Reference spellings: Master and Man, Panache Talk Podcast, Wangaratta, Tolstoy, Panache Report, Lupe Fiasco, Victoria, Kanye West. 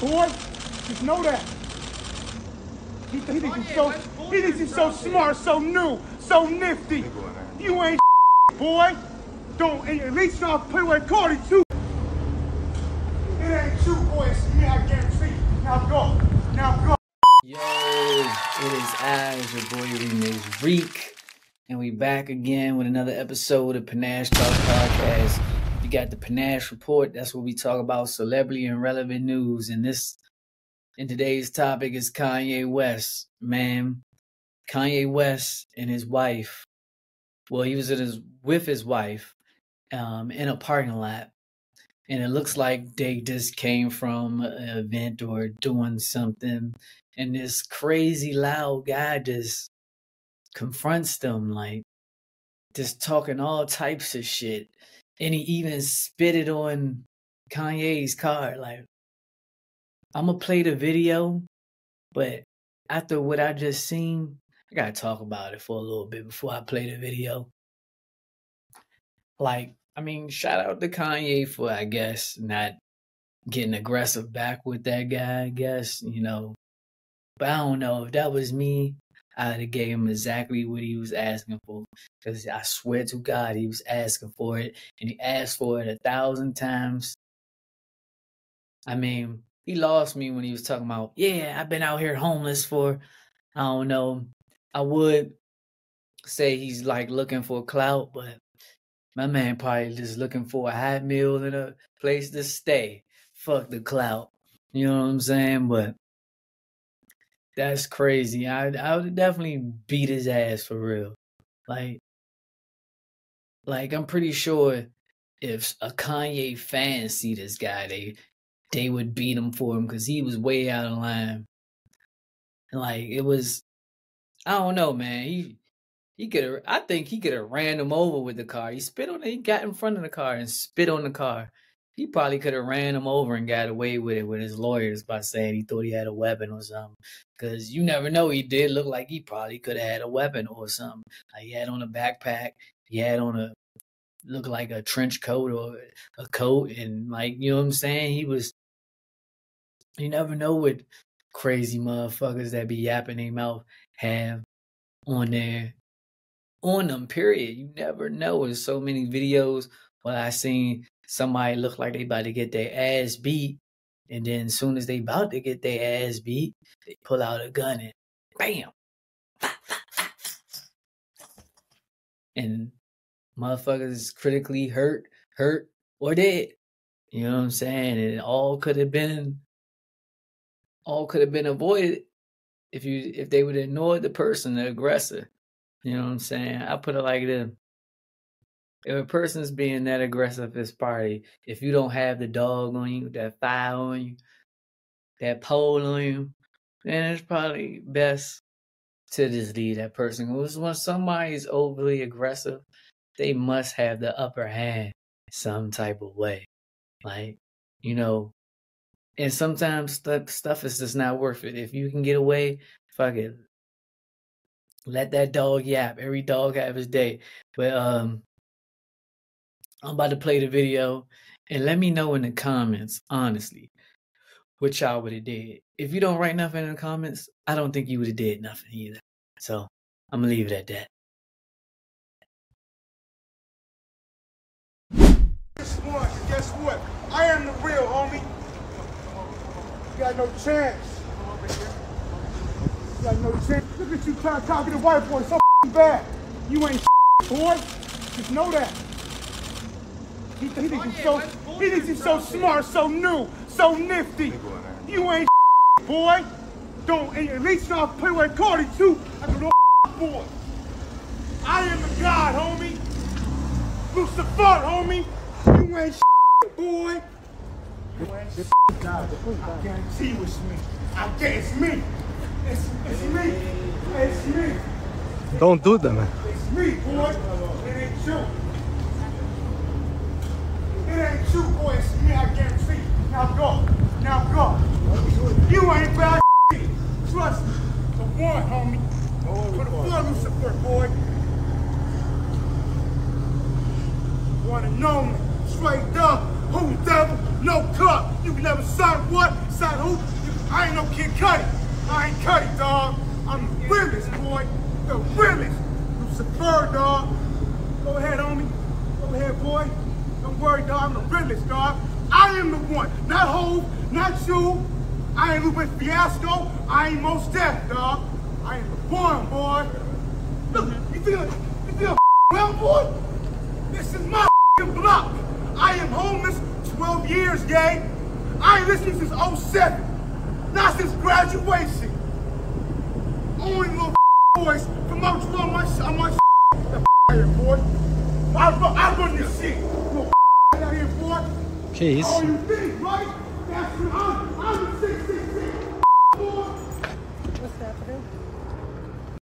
boy. Just know that. He thinks he's so smart, so new, so nifty. You ain't boy. Don't, and at least y'all play with Cardi too. It ain't you, boy. It's me, I guarantee you. Now go. Yo, it is I, your boy, Ms. Reek. And we back again with another episode of Panache Talk Podcast. You got the Panache Report. That's where we talk about celebrity and relevant news. And today's topic is Kanye West, man. Kanye West and his wife. Well, he was with his wife in a parking lot. And it looks like they just came from an event or doing something. And this crazy loud guy just confronts them, like, just talking all types of shit. And he even spit it on Kanye's car. Like, I'm going to play the video, but after what I just seen, I got to talk about it for a little bit before I play the video. Like, I mean, shout out to Kanye for, I guess, not getting aggressive back with that guy, I guess, you know. But I don't know. If that was me, I would have gave him exactly what he was asking for. Because I swear to God, he was asking for it. And he asked for it 1,000 times. I mean, he lost me when he was talking about, yeah, I've been out here homeless for, I don't know. I would say he's like looking for clout, but my man probably just looking for a hot meal and a place to stay. Fuck the clout. You know what I'm saying? But that's crazy. I would definitely beat his ass for real. Like I'm pretty sure if a Kanye fan see this guy, they would beat him for him because he was way out of line. And like it was, I don't know, man. I think he could have ran him over with the car. He got in front of the car and spit on the car. He probably could have ran him over and got away with it with his lawyers by saying he thought he had a weapon or something. Because you never know. He did look like he probably could have had a weapon or something. Like he had on a backpack. He had on looked like a trench coat or a coat. And like, you know what I'm saying? You never know what crazy motherfuckers that be yapping their mouth have on them, period. You never know. There's so many videos where I seen somebody look like they about to get their ass beat, and then as soon as they about to get their ass beat, they pull out a gun and bam. And motherfuckers critically hurt, or dead. You know what I'm saying? And it all could have been avoided if they would have ignored the person, the aggressor. You know what I'm saying? I put it like this. If a person's being that aggressive, it's probably, if you don't have the dog on you, that fire on you, that pole on you, then it's probably best to just leave that person. Because when somebody's overly aggressive, they must have the upper hand some type of way. Like, you know, and sometimes stuff is just not worth it. If you can get away, fuck it. Let that dog yap. Every dog have his day. But, I'm about to play the video, and let me know in the comments, honestly, what y'all would have did. If you don't write nothing in the comments, I don't think you would have did nothing either. So I'm going to leave it at that. Guess what? I am the real, homie. You got no chance. You got no chance. Look at you trying to copy the white boy so bad. You ain't boy. Just know that. He thinks he's so smart, so new, so nifty. You ain't boy. Don't, and at least y'all play with Cardi too. I don't know boy. I am the god, homie. Lucifer, homie. You ain't boy. You ain't god. I guarantee you it's me. It's me. It's me. It's me. Don't do that, man. It's me, boy. It ain't you. It ain't you, boy. It's me, I guarantee you. Now go. You ain't bad. Trust me. The one, homie. For the one, Lucifer, boy. One and only. Straight up. Who devil? No cup. You can never sign what? Sign dude. I ain't no Kid Cudi. I ain't Cudi, dog. I'm the realest, boy. The realest. Lucifer, dog. Go ahead, homie. Go ahead, boy. Don't worry, dog. I'm the realest, dog. I am the one. Not Hov, not you. I ain't Lupe Fiasco. I ain't Mos Def, dog. I ain't the one, boy. Look, you feel well, boy? This is my block. I am homeless 12 years, gang. I ain't listening since 07. Not since graduation. Only little boys promote you on my shit. The out here, boy. I run this shit. Little out here, boy. Jeez. All you think, right? That's what I'm